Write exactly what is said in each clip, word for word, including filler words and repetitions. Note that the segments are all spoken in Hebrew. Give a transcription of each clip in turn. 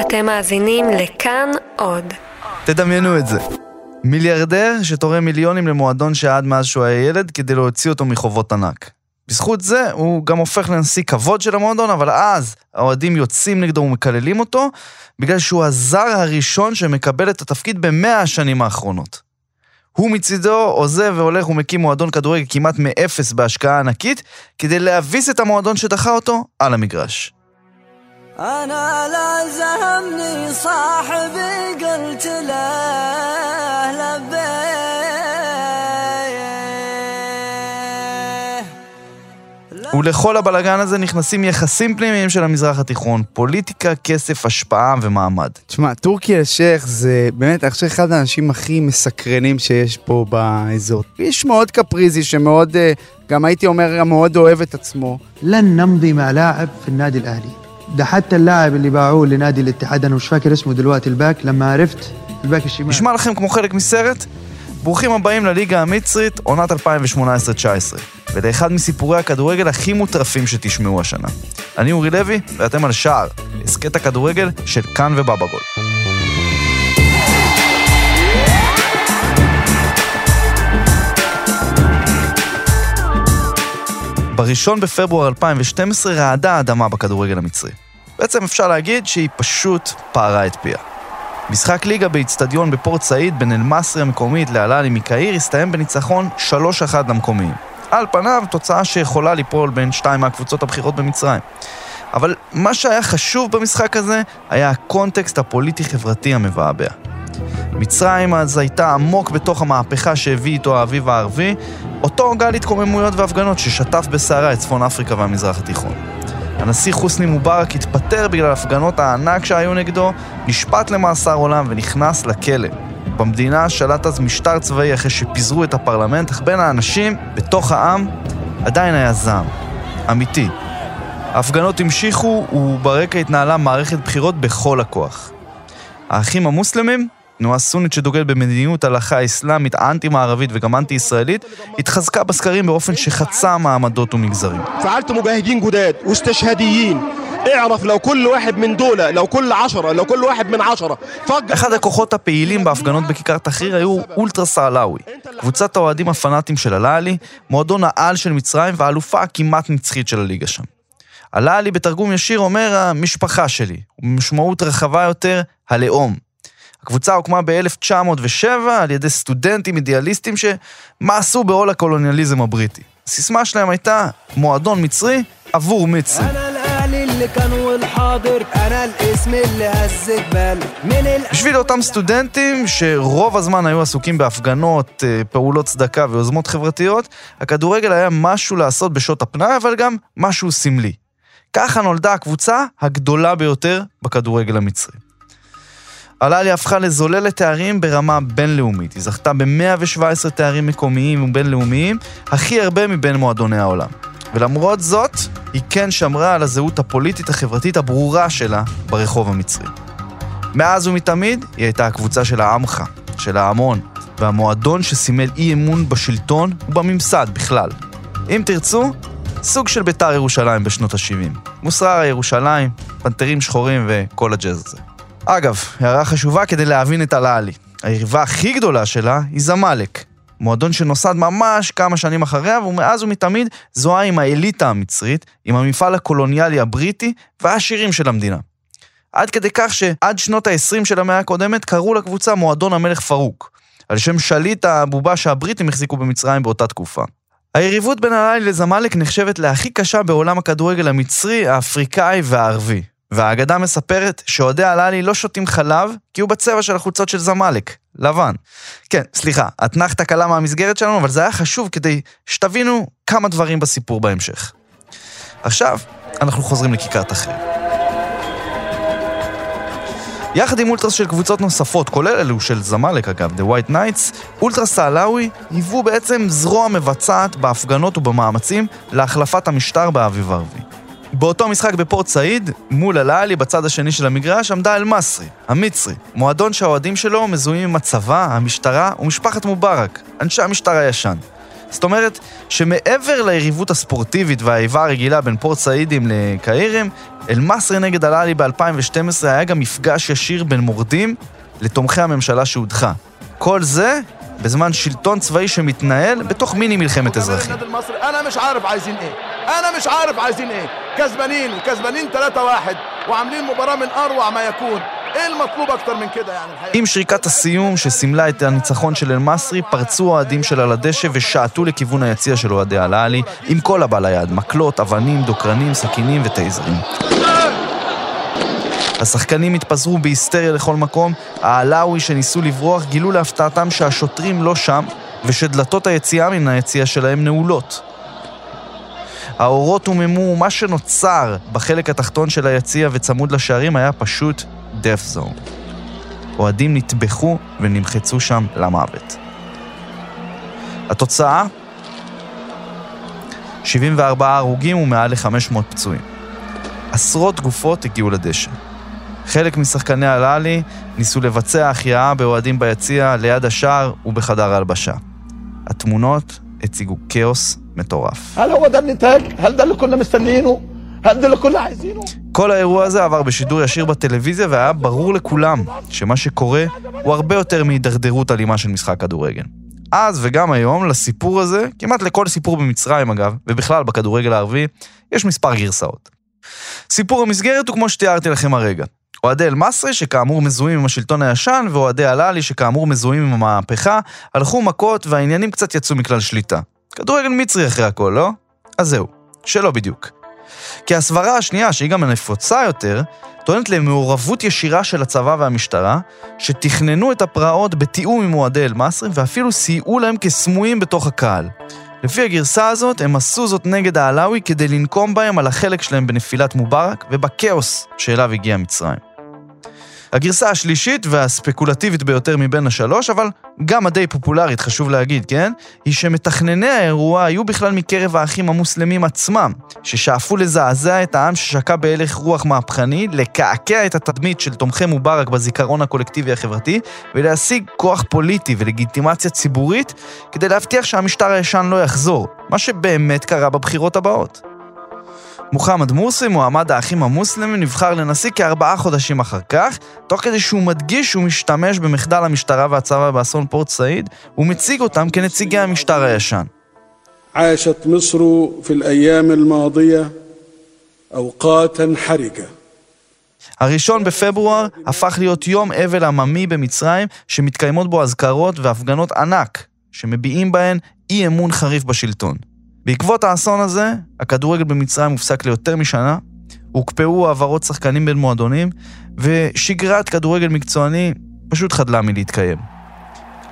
אתם מאזינים לכאן עוד. תדמיינו את זה. מיליארדר שתורם מיליונים למועדון שעד מאז שהוא היה ילד כדי להוציא אותו מחובות ענק. בזכות זה הוא גם הופך לנשיא כבוד של המועדון, אבל אז האוהדים יוצאים נגדו ומקללים אותו, בגלל שהוא הזר הראשון שמקבל את התפקיד במאה השנים האחרונות. הוא מצידו עוזב והולך ומקים מועדון כדורגל כמעט מאפס בהשקעה ענקית, כדי להביס את המועדון שדחה אותו על המגרש. أنا لا زهمني صاحبي قلت له لبيه ולכל הבלגן הזה נכנסים יחסים פנימיים של המזרח התיכון, פוליטיקה, כסף, השפעה ומעמד. תשמע, טורקי אל-שייך זה באמת, אני חושב, אחד האנשים הכי מסקרנים שיש פה באזור. יש מאוד קפריזי שמאוד, גם הייתי אומר, מאוד אוהב את עצמו. لن نمضي مع لاعب في النادي الأهلي. ده حتى اللاعب اللي باعوه لنادي الاتحاد انا مش فاكر اسمه دلوقتي الباك لما عرفت الباك الشمال مش مالهم כמו חלק מסרט. ברוכים הבאים לליגה המצרית, עונת אלפיים שמונה עשרה תשע עשרה, ולאחד מסיפורי הכדורגל הכי מוטרפים שתשמעו השנה. אני אורי לוי ואתם על שער, הסקט הכדורגל של כאן ובבא גול. בראשון בפברואר אלפיים ושתים עשרה רעדה האדמה בכדורגל המצרי. בעצם אפשר להגיד שהיא פשוט פערה את פיה. משחק ליגה באצטדיון בפורט סעיד בין אל-מסרי המקומית לאל-אהלי מקהיר הסתיים בניצחון שלוש אחת למקומיים. על פניו תוצאה שיכולה ליפול בין שתיים מהקבוצות הבכירות במצרים. אבל מה שהיה חשוב במשחק הזה היה הקונטקסט הפוליטי-חברתי המבעבע. מצרים אז הייתה עמוק בתוך המהפכה שהביא איתו האביב הערבי, אותו גל התקוממויות והפגנות ששטף בשערה את צפון אפריקה והמזרח התיכון. הנשיא חוסני מובארק התפטר בגלל הפגנות הענק שהיו נגדו, נשפט למאסר עולם ונכנס לכלא. במדינה שלט אז משטר צבאי אחרי שפיזרו את הפרלמנט, אך בין האנשים, בתוך העם, עדיין היה זעם. אמיתי. ההפגנות המשיכו וברקע התנהלה מערכת בחירות בכל הכוח. האחים המוסלמים, תנועה סונית שדוגל במדיניות הלכה האסלאמית האנטי-מערבית וגם אנטי-ישראלית, התחזקה בסקרים באופן שחצה מעמדות ומגזרים. פעלת מוגהגים גודד ושתשהדיים. اعرف لو كل واحد من دولة لو كل عشرة لو كل واحد من عشرة. אחד הכוחות הפעילים בהפגנות בכיכר תחריר היו אולטרס אהלאווי, קבוצת האוהדים הפנאטים של אל-אהלי, מועדון העל של מצרים והאלופה הכמעט נצחית של הליגה שם. אל-אהלי בתרגום ישיר אומר המשפחה שלי, ובמשמעות רחבה יותר הלאום. הקבוצה הוקמה ב-אלף תשע מאות ושבע על ידי סטודנטים אידיאליסטים שמעשו בעול הקולוניאליזם הבריטי. הסיסמה שלהם הייתה מועדון מצרי עבור מצרי. בשביל אותם סטודנטים שרוב הזמן היו עסוקים בהפגנות, פעולות צדקה ויוזמות חברתיות, הכדורגל היה משהו לעשות בשעות הפנאי, אבל גם משהו סמלי. ככה נולדה הקבוצה הגדולה ביותר בכדורגל המצרי. אל-אהלי הפכה לזוללת תארים ברמה בינלאומית. היא זכתה ב-מאה ושבע עשרה תארים מקומיים ובינלאומיים, הכי הרבה מבין מועדוני העולם. ולמרות זאת, היא כן שמרה על הזהות הפוליטית החברתית הברורה שלה ברחוב המצרי. מאז ומתמיד, היא הייתה הקבוצה של העמך, של ההמון, והמועדון שסימל אי אמון בשלטון ובממסד בכלל. אם תרצו, סוג של ביתר ירושלים בשנות ה-שבעים. מוסרר ירושלים, פנתרים שחורים וכל הג'אז הזה. אגב, הערה חשובה כדי להבין את אל-אהלי. היריבה הכי גדולה שלה היא זמלק, מועדון שנוסד ממש כמה שנים אחריה, ומאז ומתמיד זוהה עם האליטה המצרית, עם המפעל הקולוניאלי הבריטי והעשירים של המדינה. עד כדי כך שעד שנות ה-עשרים של המאה הקודמת קראו לקבוצה מועדון המלך פרוק, על שם שליט הבובה שהבריטים החזיקו במצרים באותה תקופה. היריבות בין אל-אהלי לזמלק נחשבת להכי קשה בעולם הכדורגל המצרי, האפריקאי והערבי. והאגדה מספרת שאוהדי אל-אהלי לא שותים חלב, כי הוא בצבע של החולצות של זמלק, לבן. כן, סליחה, התנחת קלה מהמסגרת שלנו, אבל זה היה חשוב כדי שתבינו כמה דברים בסיפור בהמשך. עכשיו, אנחנו חוזרים לכיכר תחריר. יחד עם אולטרס של קבוצות נוספות, כולל אלו של זמלק אגב, The White Knights, אולטרס האלאווי היוו בעצם זרוע מבצעת בהפגנות ובמאמצים להחלפת המשטר באביב הערבי. באותו משחק בפורט סעיד, מול אל-אהלי בצד השני של המגרש, עמדה אל-מסרי, המצרי, מועדון שהאוהדים שלו מזוהים עם הצבא, המשטרה ומשפחת מובארק, אנשי המשטר הישן. זאת אומרת שמעבר ליריבות הספורטיבית והאיבה הרגילה בין פורט סעידים לקהירים, אל-מסרי נגד אל-אהלי ב-אלפיים ושתים עשרה היה גם מפגש ישיר בין מורדים לתומכי הממשלה שהודחה. כל זה בזמן שלטון צבאי שמתנהל בתוך מיני מלחמת אזרחים. انا مش عارف عايزين ايه انا مش عارف عايزين ايه كسبانين كسبانين שלוש אחת وعاملين مباراه من اروع ما يكون ايه المطلوب اكتر من كده يعني الحقيقه. עם שריקת הסיום שסימלה את הניצחון של אל-מסרי, פרצו אוהדים של על הדשא ושעטו לכיוון היציע של אוהדי אל-אהלי עם כל הבא ליד, מקלות, אבנים, דוקרנים, סכינים וטייזרים. השחקנים התפזרו בהיסטריה לכל מקום, האלאווי שניסו לברוח גילו להפתעתם שהשוטרים לא שם, ושדלתות היציאה מן היציאה שלהם נעולות. האורות הוממו, מה שנוצר בחלק התחתון של היציאה וצמוד לשערים היה פשוט דף זון. אוהדים נטבחו ונמחצו שם למוות. התוצאה? שבעים וארבעה הרוגים ומעל ל-חמש מאות פצועים. עשרות גופות הגיעו לדשא. חלק משחקני אל-אהלי ניסו לבצע החייאה באוהדים ביציע, ליד השער ובחדר ההלבשה. התמונות הציגו כאוס מטורף. כל האירוע הזה עבר בשידור ישיר בטלוויזיה, והיה ברור לכולם שמה שקורה הוא הרבה יותר מהידרדרות אלימה של משחק כדורגל. אז וגם היום לסיפור הזה, כמעט לכל סיפור במצרים אגב, ובכלל בכדורגל הערבי, יש מספר גרסאות. סיפור המסגרת הוא כמו שתיארתי לכם הרגע. אוהדי אל-מסרי שכאמור מזוהים עם השלטון הישן, ואוהדי אל-אהלי שכאמור מזוהים עם המהפכה, הלכו מכות והעניינים קצת יצאו מכלל שליטה. כדורגל מצרי אחרי הכל, לא? אז זהו, שלא בדיוק. כי הסברה השנייה, שהיא גם הנפוצה יותר, טוענת למעורבות ישירה של הצבא והמשטרה, שתכננו את הפרעות בתיאום עם אוהדי אל-מסרי, ואפילו סייעו להם כסמויים בתוך הקהל. לפי הגרסה הזאת, הם עשו זאת נגד האלאווי כדי לנקום בהם על החלק שלהם בנפילת מובארק ובקאוס שאליו הגיעה מצרים. הגרסה השלישית והספקולטיבית ביותר מבין השלוש, אבל גם הדי פופולרית, חשוב להגיד, כן? היא שמתכנני האירוע היו בכלל מקרב האחים המוסלמים עצמם, ששאפו לזעזע את העם ששקע בהלך רוח מהפכני, לקעקע את התדמית של תומכי מובארק בזיכרון הקולקטיבי החברתי, ולהשיג כוח פוליטי ולגיטימציה ציבורית, כדי להבטיח שהמשטר הישן לא יחזור, מה שבאמת קרה בבחירות הבאות. מוחמד מורסי, מועמד האחים המוסלמים, נבחר לנשיא כארבעה חודשים אחר כך, תוך כדי שהוא מדגיש שהוא משתמש במחדל המשטרה והצבא באסון פורט סעיד, ומציג אותם כנציגי המשטר הישן. عاشت مصر في الأيام الماضية أوقاتا حرجة. הראשון בפברואר הפך להיות יום אבל עממי במצרים, שמתקיימות בו אזכרות והפגנות ענק, שמביעים בהן אי אמון חריף בשלטון. בעקבות האסון הזה, הכדורגל במצרים הופסק ליותר משנה, הוקפאו העברות שחקנים בין מועדונים, ושגרת כדורגל מקצועני פשוט חדלה מלהתקיים.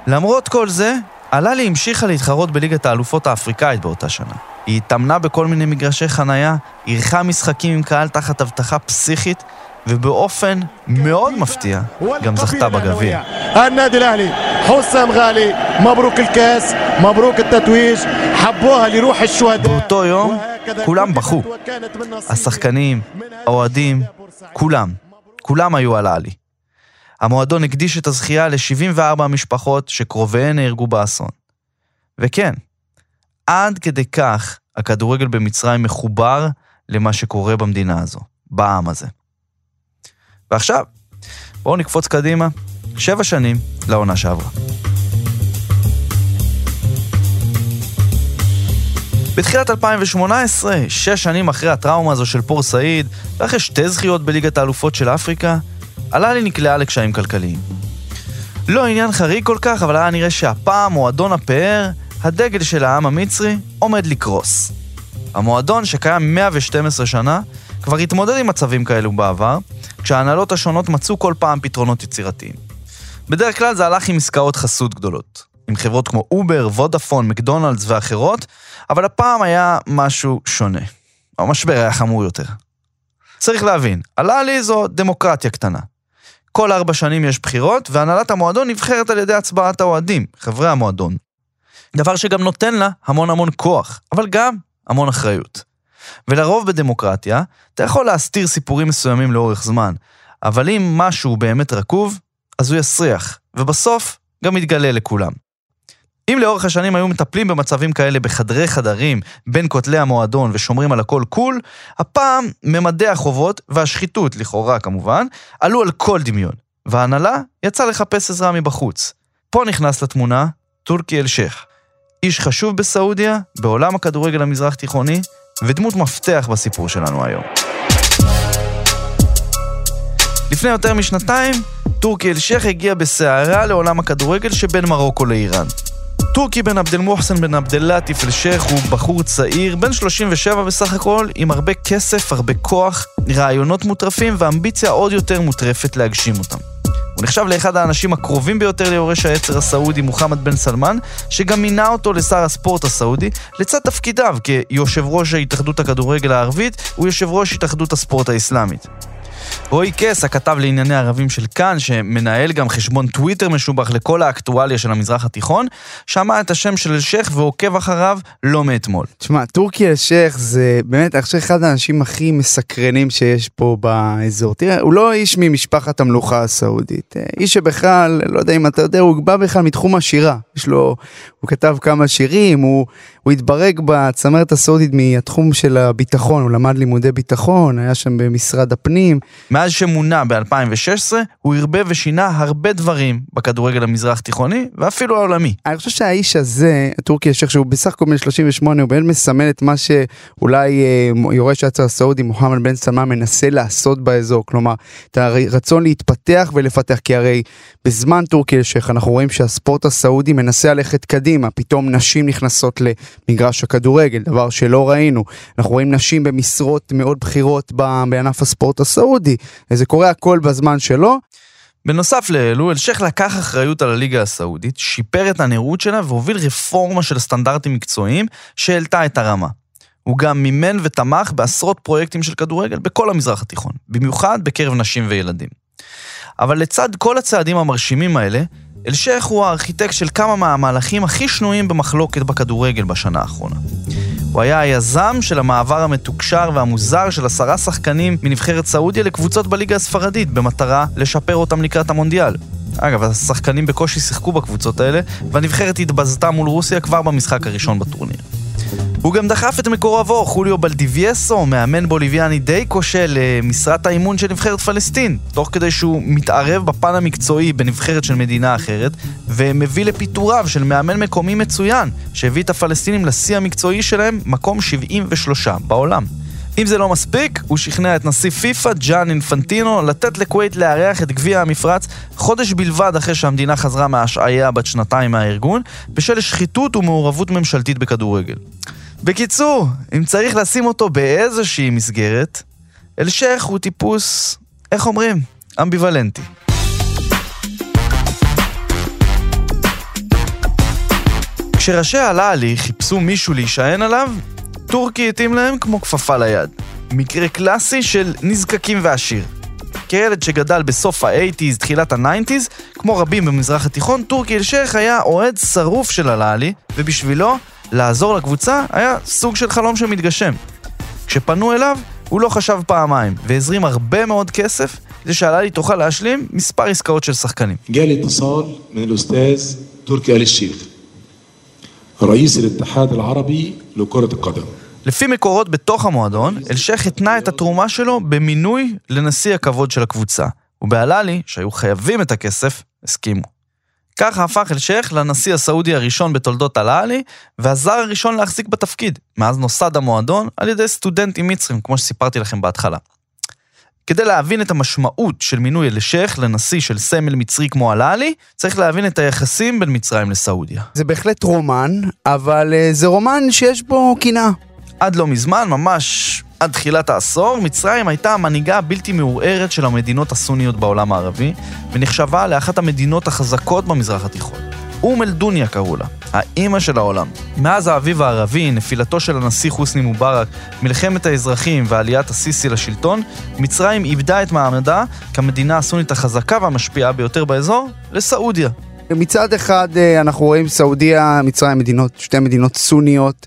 למרות כל זה, אל-אהלי המשיכה להתחרות בליגת האלופות האפריקאית באותה שנה. היא התאמנה בכל מיני מגרשי חנייה, ערכה משחקים עם קהל תחת הבטחה פסיכית, ובאופן מאוד מפתיע גם זכתה בגביע. הנאדי אל-אהלי, חוסם גאלי, מברוק אל-קאס, מברוק אל-תתוויג', חבוה לרוח השהדה. באותו יום כולם בחו. השחקנים, האוהדים, כולם, כולם היו אל-אהלי. המועדון הקדיש את הזכייה ל-שבעים וארבע המשפחות שקרוביהן נהרגו באסון. וכן, עד כדי כך הכדורגל במצרים מחובר למה שקורה במדינה הזו, בעם הזה. ועכשיו, בואו נקפוץ קדימה, שבע שנים לעונה שעברה. בתחילת אלפיים ושמונה עשרה, שש שנים אחרי הטראומה הזו של פורט סעיד, ואחרי שתי זכיות בליגת האלופות של אפריקה, אל-אהלי נקלעה לקשיים כלכליים. לא עניין חריג כל כך, אבל היה נראה שהפעם מועדון הפאר, הדגל של העם המצרי, עומד לקרוס. המועדון שקיים מאה ושתים עשרה שנה, כבר התמודד עם מצבים כאלו בעבר, כשההנהלות השונות מצאו כל פעם פתרונות יצירתיים. בדרך כלל זה הלך עם עסקאות חסות גדולות, עם חברות כמו אובר, וודאפון, מקדונלדס ואחרות, אבל הפעם היה משהו שונה. המשבר היה חמור יותר. צריך להבין, אל-אהלי זו דמוקרטיה קטנה. כל ארבע שנים יש בחירות, והנהלת המועדון נבחרת על ידי הצבעת האוהדים, חברי המועדון. דבר שגם נותן לה המון המון כוח, אבל גם המון אחריות. ולרוב בדמוקרטיה, אתה יכול להסתיר סיפורים מסוימים לאורך זמן, אבל אם משהו באמת רכוב, אז הוא יסריח, ובסוף גם יתגלה לכולם. אם לאורך השנים היו מטפלים במצבים כאלה בחדרי חדרים, בין כותלי המועדון ושומרים על הכל קול, הפעם ממדי החובות והשחיתות, לכאורה כמובן, עלו על כל דמיון, וההנהלה יצא לחפש עזרה מבחוץ. פה נכנס לתמונה טורקי אל-שייך, איש חשוב בסעודיה, בעולם הכדורגל המזרח תיכוני, ודמות מפתח בסיפור שלנו היום. לפני יותר משנתיים, טורקי אל-שייך הגיע בסערה לעולם הכדורגל שבין מרוקו לאיראן. טורקי בן עבד אל-מוחסן בן עבד אל-לטיף אל-שייך הוא בחור צעיר, בן שלושים ושבע בסך הכל, עם הרבה כסף, הרבה כוח, רעיונות מוטרפים ואמביציה עוד יותר מוטרפת להגשים אותם. הוא נחשב לאחד האנשים הקרובים ביותר ליורש היצר הסעודי מוחמד בן סלמן, שגם מינה אותו לשר הספורט הסעודי, לצד תפקידיו כיושב ראש ההתאחדות הכדורגל הערבית ויושב ראש התאחדות הספורט האסלאמית. רועי קס, הכתב לענייני ערבים של כאן, שמנהל גם חשבון טוויטר משובח לכל האקטואליה של המזרח התיכון, שמע את השם של אל-שייך ועוקב אחריו לא מאתמול. תשמע, טורקי אל-שייך זה באמת אחד האנשים הכי מסקרנים שיש פה באזור. תראה, הוא לא איש ממשפחת המלוכה הסעודית. איש שבכלל, לא יודע אם אתה יודע, הוא בא בכלל מתחום השירה. יש לו, הוא כתב כמה שירים, הוא, הוא התברג בצמרת הסעודית מהתחום של הביטחון, הוא למד לימודי ביטחון, היה שם במשרד הפנים. מאז שמונה ב-אלפיים ושש עשרה, הוא הרבה ושינה הרבה דברים בכדורגל המזרח תיכוני, ואפילו העולמי. אני חושב שהאיש הזה, הטורקי אל-שייך, שהוא בסך כל בן שלושים ושמונה, הוא באמת מסמן את מה שאולי יורש היצר הסעודי, מוחמד בן סלמן, מנסה לעשות באזור. כלומר, את הרצון להתפתח ולפתח, כי הרי בזמן טורקי אל-שייך, אנחנו רואים שהספורט הסעודי מנסה ללכת קדימה, פתאום נשים נכנסות למגרש הכדורגל, דבר שלא ראינו. אנחנו רואים נשים במשרות מאוד בכירות בענף הספורט הסעודי. זה קורה הכל בזמן שלו. בנוסף לאלו, אל-שייך לקח אחריות על הליגה הסעודית, שיפר את הנראות שלה והוביל רפורמה של סטנדרטים מקצועיים שהעלתה את הרמה. הוא גם מימן ותמך בעשרות פרויקטים של כדורגל בכל המזרח התיכון, במיוחד בקרב נשים וילדים. אבל לצד כל הצעדים המרשימים האלה, אל-שייך הוא הארכיטקט של כמה מהמהלכים הכי שנויים במחלוקת בכדורגל בשנה האחרונה. הוא היה היזם של המעבר המתוקשר והמוזר של עשרה שחקנים מנבחרת סעודיה לקבוצות בליגה הספרדית, במטרה לשפר אותם לקראת המונדיאל. אגב, השחקנים בקושי שיחקו בקבוצות האלה, והנבחרת התבזתה מול רוסיה כבר במשחק הראשון בטורניר. הוא גם דחף את מקורבו, חוליו בלדיבייסו, מאמן בוליביאני די כושל למשרת האימון של נבחרת פלסטין, תוך כדי שהוא מתערב בפן המקצועי בנבחרת של מדינה אחרת, ומביא לפיתוריו של מאמן מקומי מצוין, שהביא את הפלסטינים לשיא המקצועי שלהם, מקום שבעים ושלוש בעולם. אם זה לא מספיק, הוא שכנע את נשיא פיפה, ג'אן אינפנטינו, לתת לכווית להריח את גביע המפרץ חודש בלבד אחרי שהמדינה חזרה מהשעיה בת שנתיים מהארגון, בשל שחיתות ומעורבות ממשלתית בכדורגל. בקיצור, אם צריך לשים אותו באיזושהי מסגרת, אל-שייך הוא טיפוס, איך אומרים, אמביוולנטי. כשראשי אל-אהלי חיפשו מישהו להישען עליו, טורקי התאים להם כמו כפפה ליד. מקרה קלאסי של נזקקים ועשיר. כילד שגדל בסוף ה-שמונים, תחילת ה-תשעים, כמו רבים במזרח התיכון, טורקי אל-שייך היה אוהד שרוף של אל-אהלי, ובשבילו לעזור לקבוצה היה סוג של חלום שמתגשם. כשפנו אליו, הוא לא חשב פעמיים, והזרים הרבה מאוד כסף, זה שאל-אהלי תוכל להשלים מספר עסקאות של שחקנים. גלי תסול מן אל-אוסטאז טורקי אל-שייך, ראיס אל-איתחאד אל-ערבי לקורת הקדם. לפי מקורות בתוך המועדון, אל-שייך התנה את התרומה שלו במינוי לנשיא הכבוד של הקבוצה, ובאל-אהלי, שהיו חייבים את הכסף, הסכימו. כך הפך אל-שייך לנשיא הסעודי הראשון בתולדות אל-אהלי, והזר הראשון להחזיק בתפקיד, מאז נוסד המועדון על ידי סטודנטים מצרים, כמו שסיפרתי לכם בהתחלה. כדי להבין את המשמעות של מינוי אל-שייך לנשיא של סמל מצרי כמו אל-אהלי, צריך להבין את היחסים בין מצרים לסעודיה. זה בהחלט רומן, אבל זה רומן שיש בו קנאה. עד לא מזמן, ממש עד תחילת העשור, מצרים הייתה המנהיגה הבלתי מעורערת של המדינות הסוניות בעולם הערבי, ונחשבה לאחת המדינות החזקות במזרח התיכון. אום אל-דוניה קראו לה, האמא של העולם. מאז האביב הערבי, נפילתו של הנשיא חוסני מובארק, מלחמת האזרחים ועליית הסיסי לשלטון, מצרים איבדה את מעמדה כמדינה הסונית החזקה והמשפיעה ביותר באזור לסעודיה. מצד אחד אנחנו רואים סעודיה, מצרים, מדינות, שתי מדינות סוניות,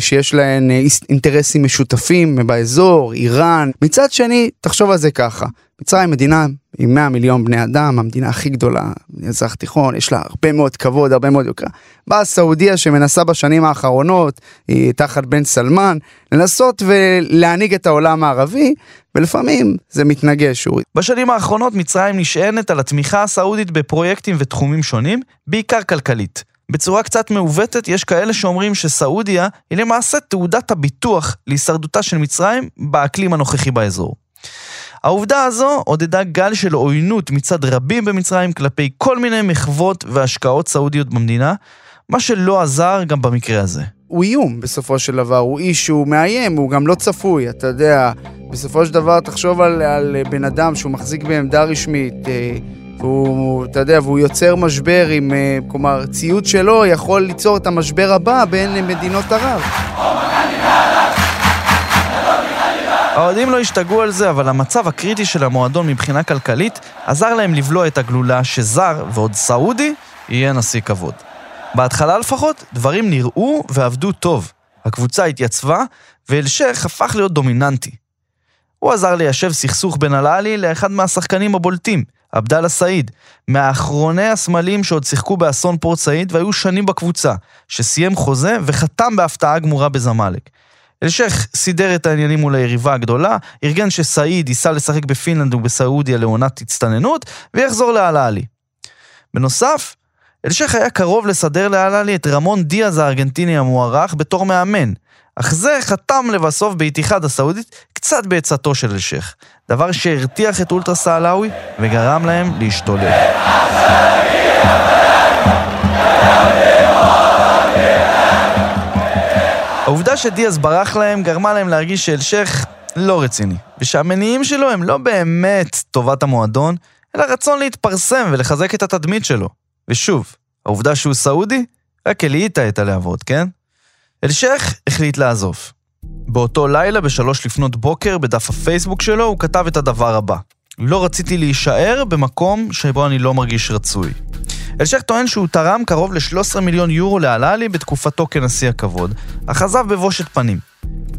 שיש להן אינטרסים משותפים באזור, איראן. מצד שני, תחשוב על זה ככה. מצרים מדינה עם מאה מיליון בני אדם, המדינה הכי גדולה, מזרח תיכון, יש לה הרבה מאוד כבוד, הרבה מאוד יוקרה. באה סעודיה שמנסה בשנים האחרונות, היא תחת בן סלמן, לנסות ולהניג את העולם הערבי, ולפעמים זה מתנגש. בשנים האחרונות מצרים נשענת על התמיכה הסעודית בפרויקטים ותחומים שונים, בעיקר כלכלית. בצורה קצת מעוותת יש כאלה שאומרים שסעודיה היא למעשה תעודת הביטוח להישרדותה של מצרים באקלים הנוכחי באזור. העובדה הזו עודדה גל של עוינות מצד רבים במצרים כלפי כל מיני מחוות והשקעות סעודיות במדינה, מה שלא עזר גם במקרה הזה. הוא איום בסופו של דבר, הוא איש שהוא מאיים, הוא גם לא צפוי, אתה יודע. בסופו של דבר תחשוב על, על בן אדם שהוא מחזיק בעמדה רשמית, והוא, אתה יודע, והוא יוצר משבר עם, כלומר, ציוד שלו יכול ליצור את המשבר הבא בין מדינות ערב. האוהדים לא השתגעו על זה, אבל המצב הקריטי של המועדון מבחינה כלכלית עזר להם לבלוע את הגלולה שזר ועוד סעודי יהיה נשיא כבוד. בהתחלה לפחות, דברים נראו ועבדו טוב. הקבוצה התייצבה, ואל-שייח הפך להיות דומיננטי. הוא עזר ליישב סכסוך בין אל-אהלי לאחד מהשחקנים הבולטים, עבדאללה סעיד, מאחרוני הסמלים שעוד שיחקו באסון פורט סעיד והיו שנים בקבוצה, שסיים חוזה וחתם בהפתעה גמורה בזמלק. אל-שייח סידר את העניינים מול היריבה הגדולה, ארגן שסעיד ייסע לשחק בפינלנד ובסעודיה לעונת הצטננות, ויחזור לאל-אהלי. בנוסף, אל-שייח היה קרוב לסדר לאל-אהלי את רמון דיאז הארגנטיני המוערך בתור מאמן, אך זה חתם לבסוף בהתיחד הסעודית קצת בעצתו של אל-שייח, דבר שהרתיח את אולטרס אהלאווי וגרם להם להשתולל. העובדה שדיאז ברח להם גרמה להם להרגיש שאל-שייח לא רציני, ושהמניעים שלו הם לא באמת טובת המועדון, אלא רצון להתפרסם ולחזק את התדמית שלו. ושוב, העובדה שהוא סעודי, רק אליטה הייתה לעבוד, כן? אל-שייח החליט לעזוב. באותו לילה בשלוש לפנות בוקר בדף הפייסבוק שלו הוא כתב את הדבר הבא: לא רציתי להישאר במקום שבו אני לא מרגיש רצוי. אל-שייח טוען שהוא תרם קרוב ל-שלושה עשר מיליון יורו לאל-אהלי בתקופתו כנשיא הכבוד, אך עזב בבושת פנים.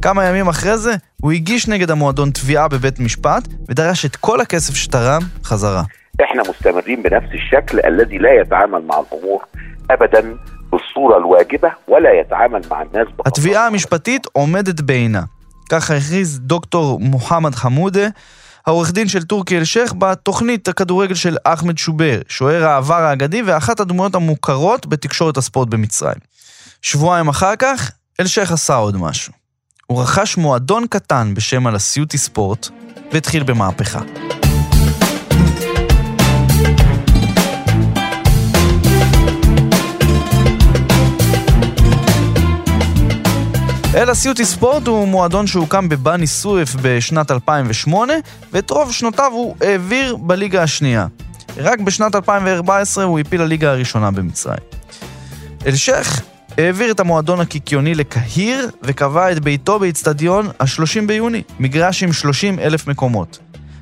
כמה ימים אחרי זה הוא הגיש נגד המועדון תביעה בבית משפט ודרש את כל הכסף שתרם חזרה. احنا مستمرين بنفس الشكل الذي لا يتعامل مع الجمهور ابدا بالصوره الواجبه ولا يتعامل مع الناس. התביעה המשפטית עומדת בעינה, ככה הכריז דוקטור מוחמד חמודה, העורך דין של טורקי אל-שייח, בתוכנית הכדורגל של אחמד שובייר, שוער העבר האגדי ואחת הדמויות המוכרות בתקשורת הספורט במצרים. שבועיים אחר כך אל-שייח עשה עוד משהו, הוא רכש מועדון קטן בשם אל-אסיוטי ספורט והתחיל במהפכה. אל-Assiouty Sport הוא מועדון שהוקם בבני סואף בשנת אלפיים ושמונה, ואת רוב שנותיו הוא העביר בליגה השנייה. רק בשנת אלפיים וארבע עשרה הוא הפיל לליגה הראשונה במצרים. אל-שייח העביר את המועדון הקיקיוני לקהיר, וקבע את ביתו באצטדיון ה-שלושים ביוני, מגרש עם שלושים אלף מקומות.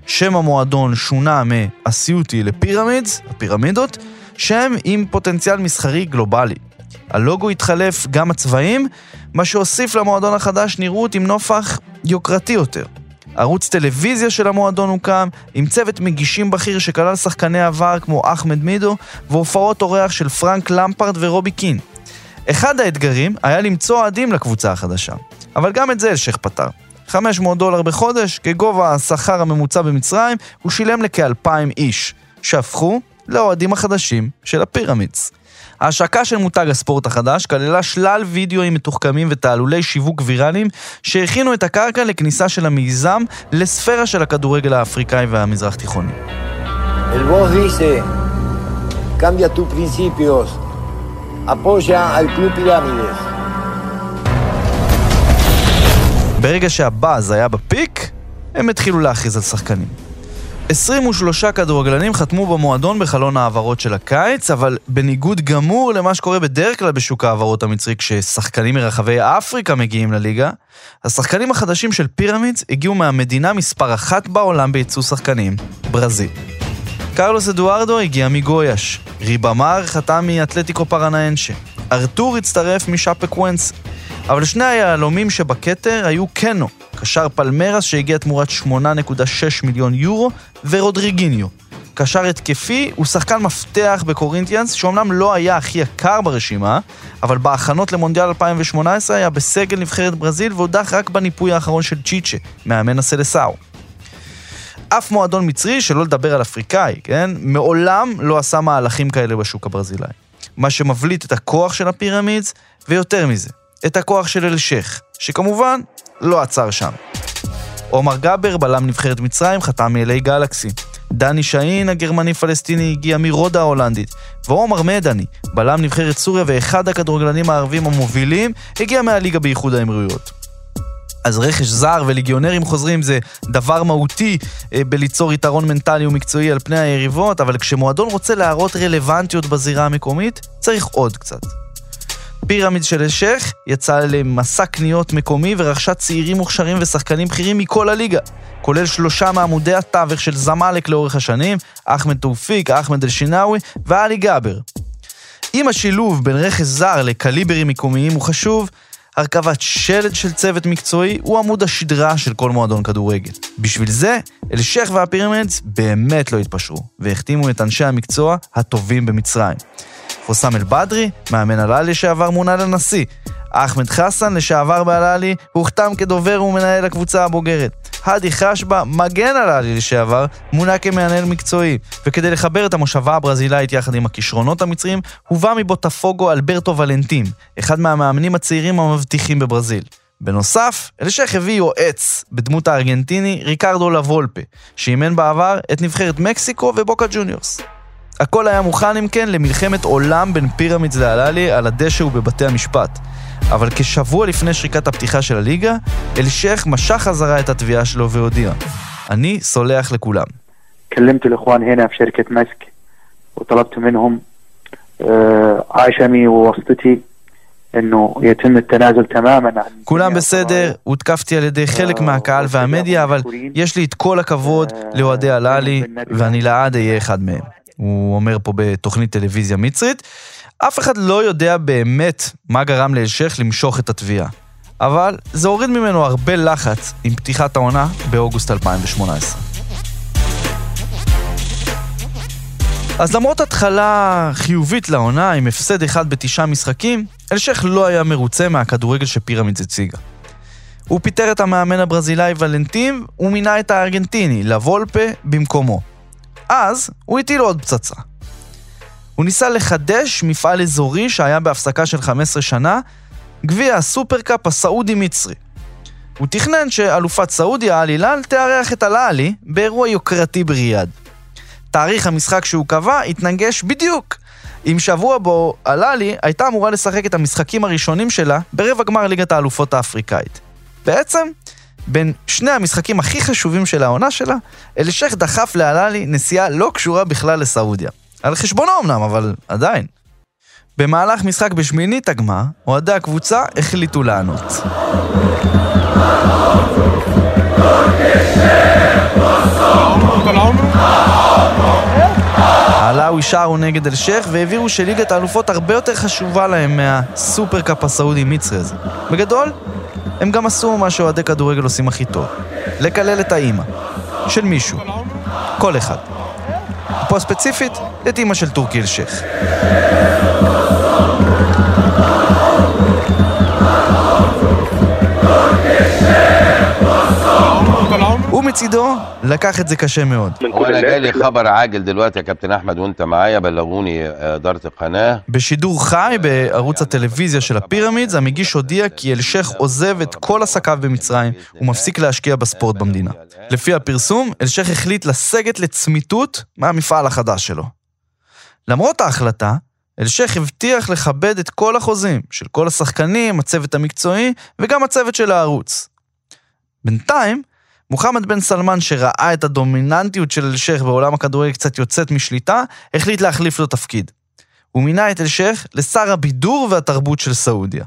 שם המועדון שונה מ-Assiouty לפירמידס, הפירמידות, שם עם פוטנציאל מסחרי גלובלי. הלוגו התחלף גם הצבעים, מה שהוסיף למועדון החדש נראות עם נופח יוקרתי יותר. ערוץ טלוויזיה של המועדון הוקם, עם צוות מגישים בכיר שכלל שחקני עבר כמו אחמד מידו, והופעות אורח של פרנק למפרד ורובי קין. אחד האתגרים היה למצוא עדים לקבוצה החדשה, אבל גם את זה אל-שייח פתר. חמש מאות דולר בחודש, כגובה השכר הממוצע במצרים, הוא שילם לכ-אלפיים איש, שהפכו לאוהדים החדשים של הפירמידס. ההשקה של מותג הספורט החדש כללה שלל וידאוים מתוחכמים ותעלולי שיווק ויראליים שהכינו את הקרקע לכניסה של המיזם לספירה של הכדורגל האפריקאי והמזרח תיכוני. El boss dice, cambia tus principios, apoya al club Pyramids. ברגע שהבאז היה בפיק, הם התחילו להכריז על שחקנים. עשרים ושלושה כדורגלנים חתמו במועדון בחלון העברות של הקיץ, אבל בניגוד גמור למה שקורה בדרך כלל בשוק העברות המצרי, כששחקנים מרחבי אפריקה מגיעים לליגה, השחקנים החדשים של פירמידס הגיעו מהמדינה מספר אחת בעולם בייצוא שחקנים, ברזיל. קרלוס אדוארדו הגיע מגויש, ריבמר חתם מאתלטיקו פרנאנשה, ארטור הצטרף משאפקוונס, אבל שני היהלומים שבקטר היו קנו, קשר פלמרס שהגיע תמורת שמונה נקודה שש מיליון יורו, ורודריגיניו. קשר התקפי הוא שחקן מפתח בקורינטיאנס, שאומנם לא היה הכי יקר ברשימה, אבל בהכנות למונדיאל אלפיים ושמונה עשרה היה בסגל נבחרת ברזיל, והודח רק בניפוי האחרון של צ'יצ'ה, מאמן הסלסאו. אף מועדון מצרי, שלא לדבר על אפריקאי, כן? מעולם לא עשה מהלכים כאלה בשוק הברזילאי. מה שמבליט את הכוח של הפירמידס, ויותר מזה, את הכוח של אל-שייך, שכמובן לא עצר שם. עומר גבר, בלם נבחרת מצרים, חתם מאלי גלקסי. דני שאין, הגרמני-פלסטיני, הגיע מרודה ההולנדית. ועומר מדני, בלם נבחרת סוריה ואחד הכדורגלנים הערבים המובילים, הגיע מהליגה באיחוד האמירויות. אז רכש זר ולגיונרים חוזרים זה דבר מהותי בליצור יתרון מנטלי ומקצועי על פני היריבות, אבל כשמועדון רוצה להראות רלוונטיות בזירה המקומית, צריך עוד קצת. פירמיד של אל-שייך יצא למסע קניות מקומי ורכשה צעירים מוכשרים ושחקנים בכירים מכל הליגה, כולל שלושה מעמודי התווך של זמלק לאורך השנים, אחמד תאופיק, אחמד אל-שנאווי ואלי גאבר. אם השילוב בין רכש זר לקליברים מקומיים הוא חשוב, הרכבת שלד של צוות מקצועי הוא עמוד השדרה של כל מועדון כדורגל. בשביל זה, אל-שייך והפירמידס באמת לא התפשרו, והחתימו את אנשי המקצוע הטובים במצרים. חוסם אל-בדרי, מאמן אל-אהלי שעבר מונה לנשיא. אחמד חסן, לשעבר באל-אהלי, הוכתם כדובר ומנהל הקבוצה הבוגרת. הדי חשבה, מגן אל-אהלי לשעבר, מונה כמנהל מקצועי. וכדי לחבר את המושבה הברזילאית יחד עם הכישרונות המצרים, הובא מבוטפוגו אלברטו ולנטים, אחד מהמאמנים הצעירים המבטיחים בברזיל. בנוסף, אל-שייך הביא יועץ בדמות הארגנטיני ריקרדו לבולפה, שאימן בעבר את נבחרת מקסיקו ובוקה ג'וניורס. הכל היה מוכן, אם כן, למלחמת עולם בין פירמידס לאל-אהלי על הדשא ובבתי המשפט. אבל כשבוע לפני שריקת הפתיחה של הליגה, אל-שייך משך חזרה את התביעה שלו והודיע: אני סולח לכולם. קלמתי לאחואן הנה בשרקת מסק, וטלבתי מנהם עשמי ווסטתי, אנו יתם התנאזל תמאמן. כולם בסדר, הותקפתי על ידי חלק מהקהל והמדיה, אבל יש לי את כל הכבוד לאוהדי אל-אהלי, ואני לעד אהיה אחד מהם. הוא אומר פה בתוכנית טלוויזיה מצרית. אף אחד לא יודע באמת מה גרם לאל-שייך למשוך את התביעה, אבל זה הוריד ממנו הרבה לחץ עם פתיחת העונה באוגוסט אלפיים ושמונה עשרה. אז למרות התחלה חיובית לעונה עם הפסד אחד בתשעה משחקים, אל-שייך לא היה מרוצה מהכדורגל שפירמידס הציגה. הוא פיטר את המאמן הברזילאי ולנטים ומינה את הארגנטיני לבולפה במקומו. אז הוא הטיל עוד פצצה. הוא ניסה לחדש מפעל אזורי שהיה בהפסקה של חמש עשרה שנה, גביע הסופר קאפ הסעודי-מצרי. הוא תכנן שאלופת סעודיה, אל-הילאל, תארח את אל-אהלי באירוע יוקרתי בריאד. תאריך המשחק שהוא קבע התנגש בדיוק עם שבוע בו אל-אהלי הייתה אמורה לשחק את המשחקים הראשונים שלה ברבע גמר ליגת האלופות האפריקאית. בעצם, בין שני המשחקים הכי חשובים של העונה שלה, אל-שייך דחף לאל-אהלי נסיעה לא קשורה בכלל לסעודיה. על חשבונו אמנם, אבל עדיין. במהלך משחק בשמינית הגמר, אוהדי הקבוצה החליטו לענות. העלאוי שרו נגד אל-שייך והעבירו שליגת האלופות הרבה יותר חשובה להם מהסופר קאפ הסעודי מצרי הזה. בגדול, הם גם עשו מה שאוהדי כדורגל עושים הכי טוב. לקלל את האימא. של מישהו. כל אחד. פה ספציפית, את אימא של טורקי אל-שייך. ומצידו, לקח את זה קשה מאוד. בשידור חי בערוץ הטלוויזיה של הפירמידס, המגיש הודיע כי אל-שייך עוזב את כל עסקיו במצרים ומפסיק להשקיע בספורט במדינה. לפי הפרסום, אל-שייך החליט לסגת לצמיתות מהמפעל החדש שלו. למרות ההחלטה, אל-שייך הבטיח לכבד את כל החוזים של כל השחקנים, הצוות המקצועי וגם הצוות של הערוץ. בינתיים, מוחמד בן סלמן, שראה את הדומיננטיות של אל-שייך בעולם הכדורגל קצת יוצאת משליטה, החליט להחליף לו תפקיד. הוא מינה את אל-שייך לשר הבידור והתרבות של סעודיה.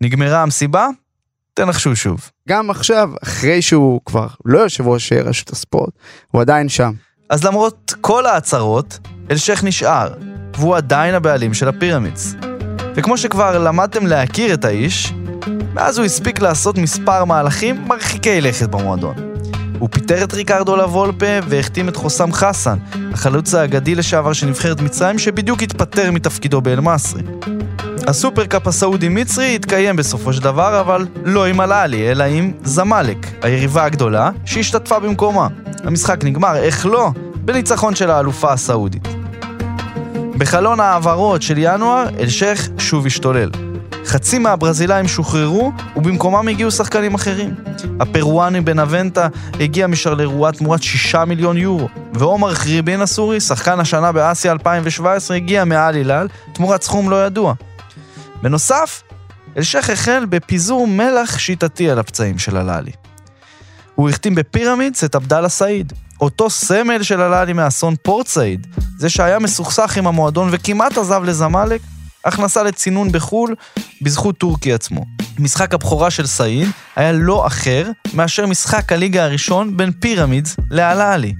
נגמרה המסיבה? תנחשו שוב. גם עכשיו, אחרי שהוא כבר לא יושב ראש רשות הספורט, הוא עדיין שם. אז למרות כל ההצהרות, אל-שייך נשאר, והוא עדיין הבעלים של הפירמידס. וכמו שכבר למדתם להכיר את האיש, ואז הוא הספיק לעשות מספר מהלכים מרחיקי לכת במועדון. הוא פיטר את ריקרדו לבולפה והחתים את חוסם חסן, החלוץ האגדי לשעבר שנבחרת מצרים שבדיוק התפטר מתפקידו באל-מסרי. הסופרקאפ הסעודי-מצרי התקיים בסופו של דבר, אבל לא עם אל-אהלי, אלא עם זמלק, היריבה הגדולה שהשתתפה במקומה. המשחק נגמר, איך לא, בניצחון של האלופה הסעודית. בחלון העברות של ינואר, אל-שייך שוב השתולל. חצי מהברזילאים שוחררו, ובמקומם הגיעו שחקנים אחרים. הפרואני בנבנטה הגיע משרלרואה תמורת שישה מיליון יורו, ועומר חריבין הסורי, שחקן השנה באסיה אלפיים שבע עשרה, הגיע מעל הלל, תמורת סכום לא ידוע. בנוסף, אל-שייך החל בפיזור מלח שיטתי על הפצעים של אל-אהלי. הוא החתים בפירמידס את עבדאללה סעיד, אותו סמל של אל-אהלי מאסון פורט סעיד, זה שהיה מסוכסך עם המועדון וכמעט עזב לזמלק, אך נסע לצינון בחול בזכות טורקי עצמו. משחק הבכורה של סעיד היה לא אחר מאשר משחק הליגה הראשון בין פירמידס לאל-אהלי.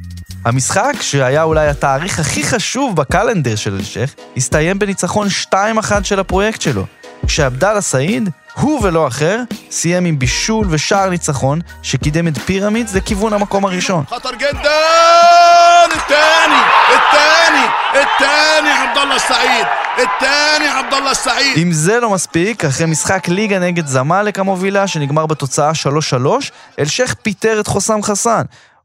המשחק, שהיה אולי התאריך הכי חשוב בקלנדר של אל-שייך, הסתיים בניצחון שתיים אחת של הפרויקט שלו, כשעבדאללה סעיד, הוא ולא אחר, סיים עם בישול ושער ניצחון שקידם את פירמידס לכיוון המקום הראשון. חתר גדן! התאני! התאני! התאני עבדאללה סעיד! התאני עבדאללה סעיד! אם זה לא מספיק, אחרי משחק ליגה נגד זמלק המובילה שנגמר בתוצאה שלוש שלוש, אל-שייך פיטר את חוסם חסן,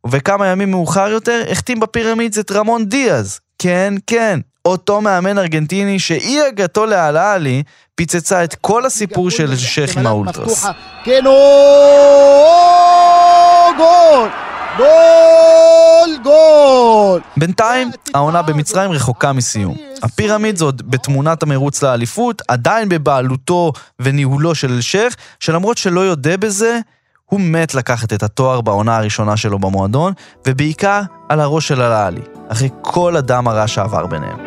וכמה ימים מאוחר יותר החתים בפירמידס את רמון דיאז. כן, כן, אותו מאמן ארגנטיני שאי הגעתו לאל-אהלי פיצצה את כל הסיפור של אל-שייך עם האולטרס. כן, גול! גול! גול! בינתיים, העונה במצרים רחוקה מסיום. הפירמידס עוד בתמונת המרוץ לאליפות, עדיין בבעלותו וניהולו של אל-שייך, שלמרות שלא יודע בזה, הוא מת לקחת את התואר בעונה הראשונה שלו במועדון, ובעיקר על הראש של אל-אהלי, אחרי כל הדם הרע שעבר ביניהם.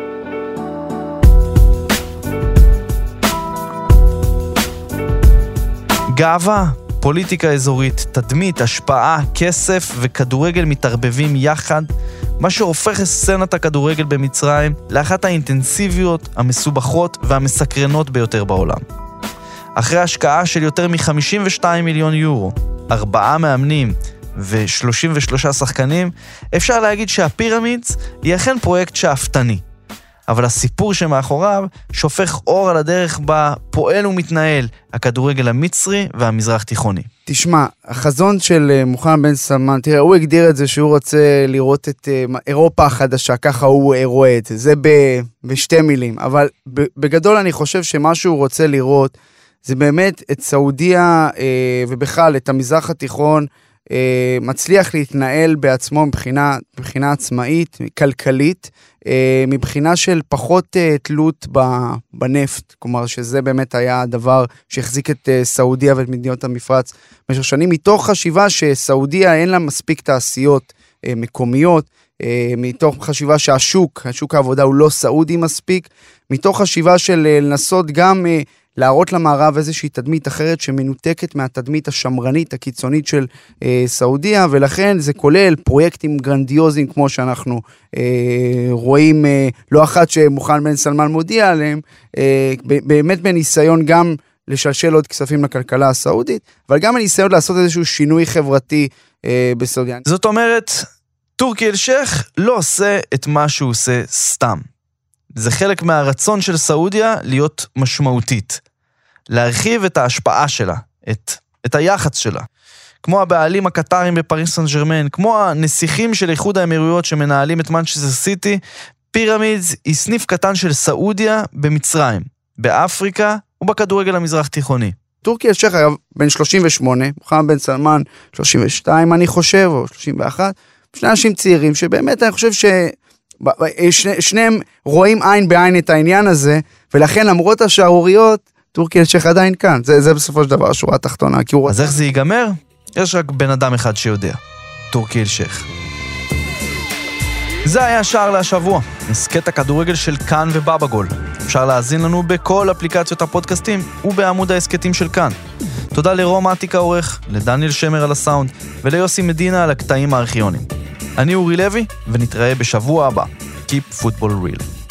גאווה, פוליטיקה אזורית, תדמית, השפעה, כסף וכדורגל מתערבבים יחד, מה שהופך סצנת הכדורגל במצרים לאחת האינטנסיביות, המסובכות והמסקרנות ביותר בעולם. אחרי השקעה של יותר מ-חמישים ושניים מיליון יורו, ארבעה מאמנים ו-שלושים ושלושה שחקנים, אפשר להגיד שהפירמידס היא אכן פרויקט שאפתני. אבל הסיפור שמאחוריו שופך אור על הדרך בה פועל ומתנהל הכדורגל המצרי והמזרח תיכוני. תשמע, החזון של מוחמד בן סלמן, תראה, הוא הגדיר את זה שהוא רוצה לראות את אירופה החדשה, ככה הוא רואה את זה, זה ב- בשתי מילים. אבל בגדול אני חושב שמה שהוא רוצה לראות, זה באמת את סעודיה ובכלל את המזרח התיכון מצליח להתנהל בעצמו מבחינה, מבחינה עצמאית, כלכלית, מבחינה של פחות תלות בנפט, כלומר שזה באמת היה הדבר שהחזיק את סעודיה ואת מדינות המפרץ במשך שנים, מתוך חשיבה שסעודיה אין לה מספיק תעשיות מקומיות, מתוך חשיבה שהשוק, השוק העבודה הוא לא סעודי מספיק, מתוך חשיבה של לנסות גם להראות למערב איזושהי תדמית אחרת שמנותקת מהתדמית השמרנית הקיצונית של אה, סעודיה, ולכן זה כולל פרויקטים גרנדיוזיים כמו שאנחנו אה, רואים אה, לא אחת שמוחמד בן סלמן מודיע עליהם, אה, באמת בניסיון גם לשלשל עוד כספים לכלכלה הסעודית, אבל גם בניסיון לעשות איזשהו שינוי חברתי אה, בסעודיה. זאת אומרת, טורקי אל-שייך לא עושה את מה שהוא עושה סתם. זה חלק מהרצון של סעודיה להיות משמעותית, להרחיב את ההשפעה שלה, את, את היחס שלה, כמו הבעלים הקטרים בפריס סן ז'רמן, כמו הנסיכים של איחוד האמירויות שמנהלים את מנצ'סטר סיטי, פירמידס היא סניף קטן של סעודיה במצרים, באפריקה ובכדורגל המזרח תיכוני. טורקי אל-שייך היה בן שלושים ושמונה, מוחמד בן סלמן שלושים ושתיים אני חושב, או שלושים ואחת, שני אנשים צעירים שבאמת אני חושב ש... שני, שניהם רואים עין בעין את העניין הזה, ולכן למרות השערוריות, טורקי אל-שייך עדיין כאן. זה, זה בסופו של דבר השורה התחתונה. אז איך זה ייגמר? יש רק בן אדם אחד שיודע. טורקי אל-שייך. זה היה שער להשבוע. מסקט הכדורגל של כאן ובבגול. אפשר להאזין לנו בכל אפליקציות הפודקאסטים ובעמוד העסקטים של כאן. תודה לרום עתיק העורך, לדניאל שמר על הסאונד, וליוסי מדינה על הקטעים הארכיונים. אני אורי לוי, ונתראה בשבוע הבא. Keep football real.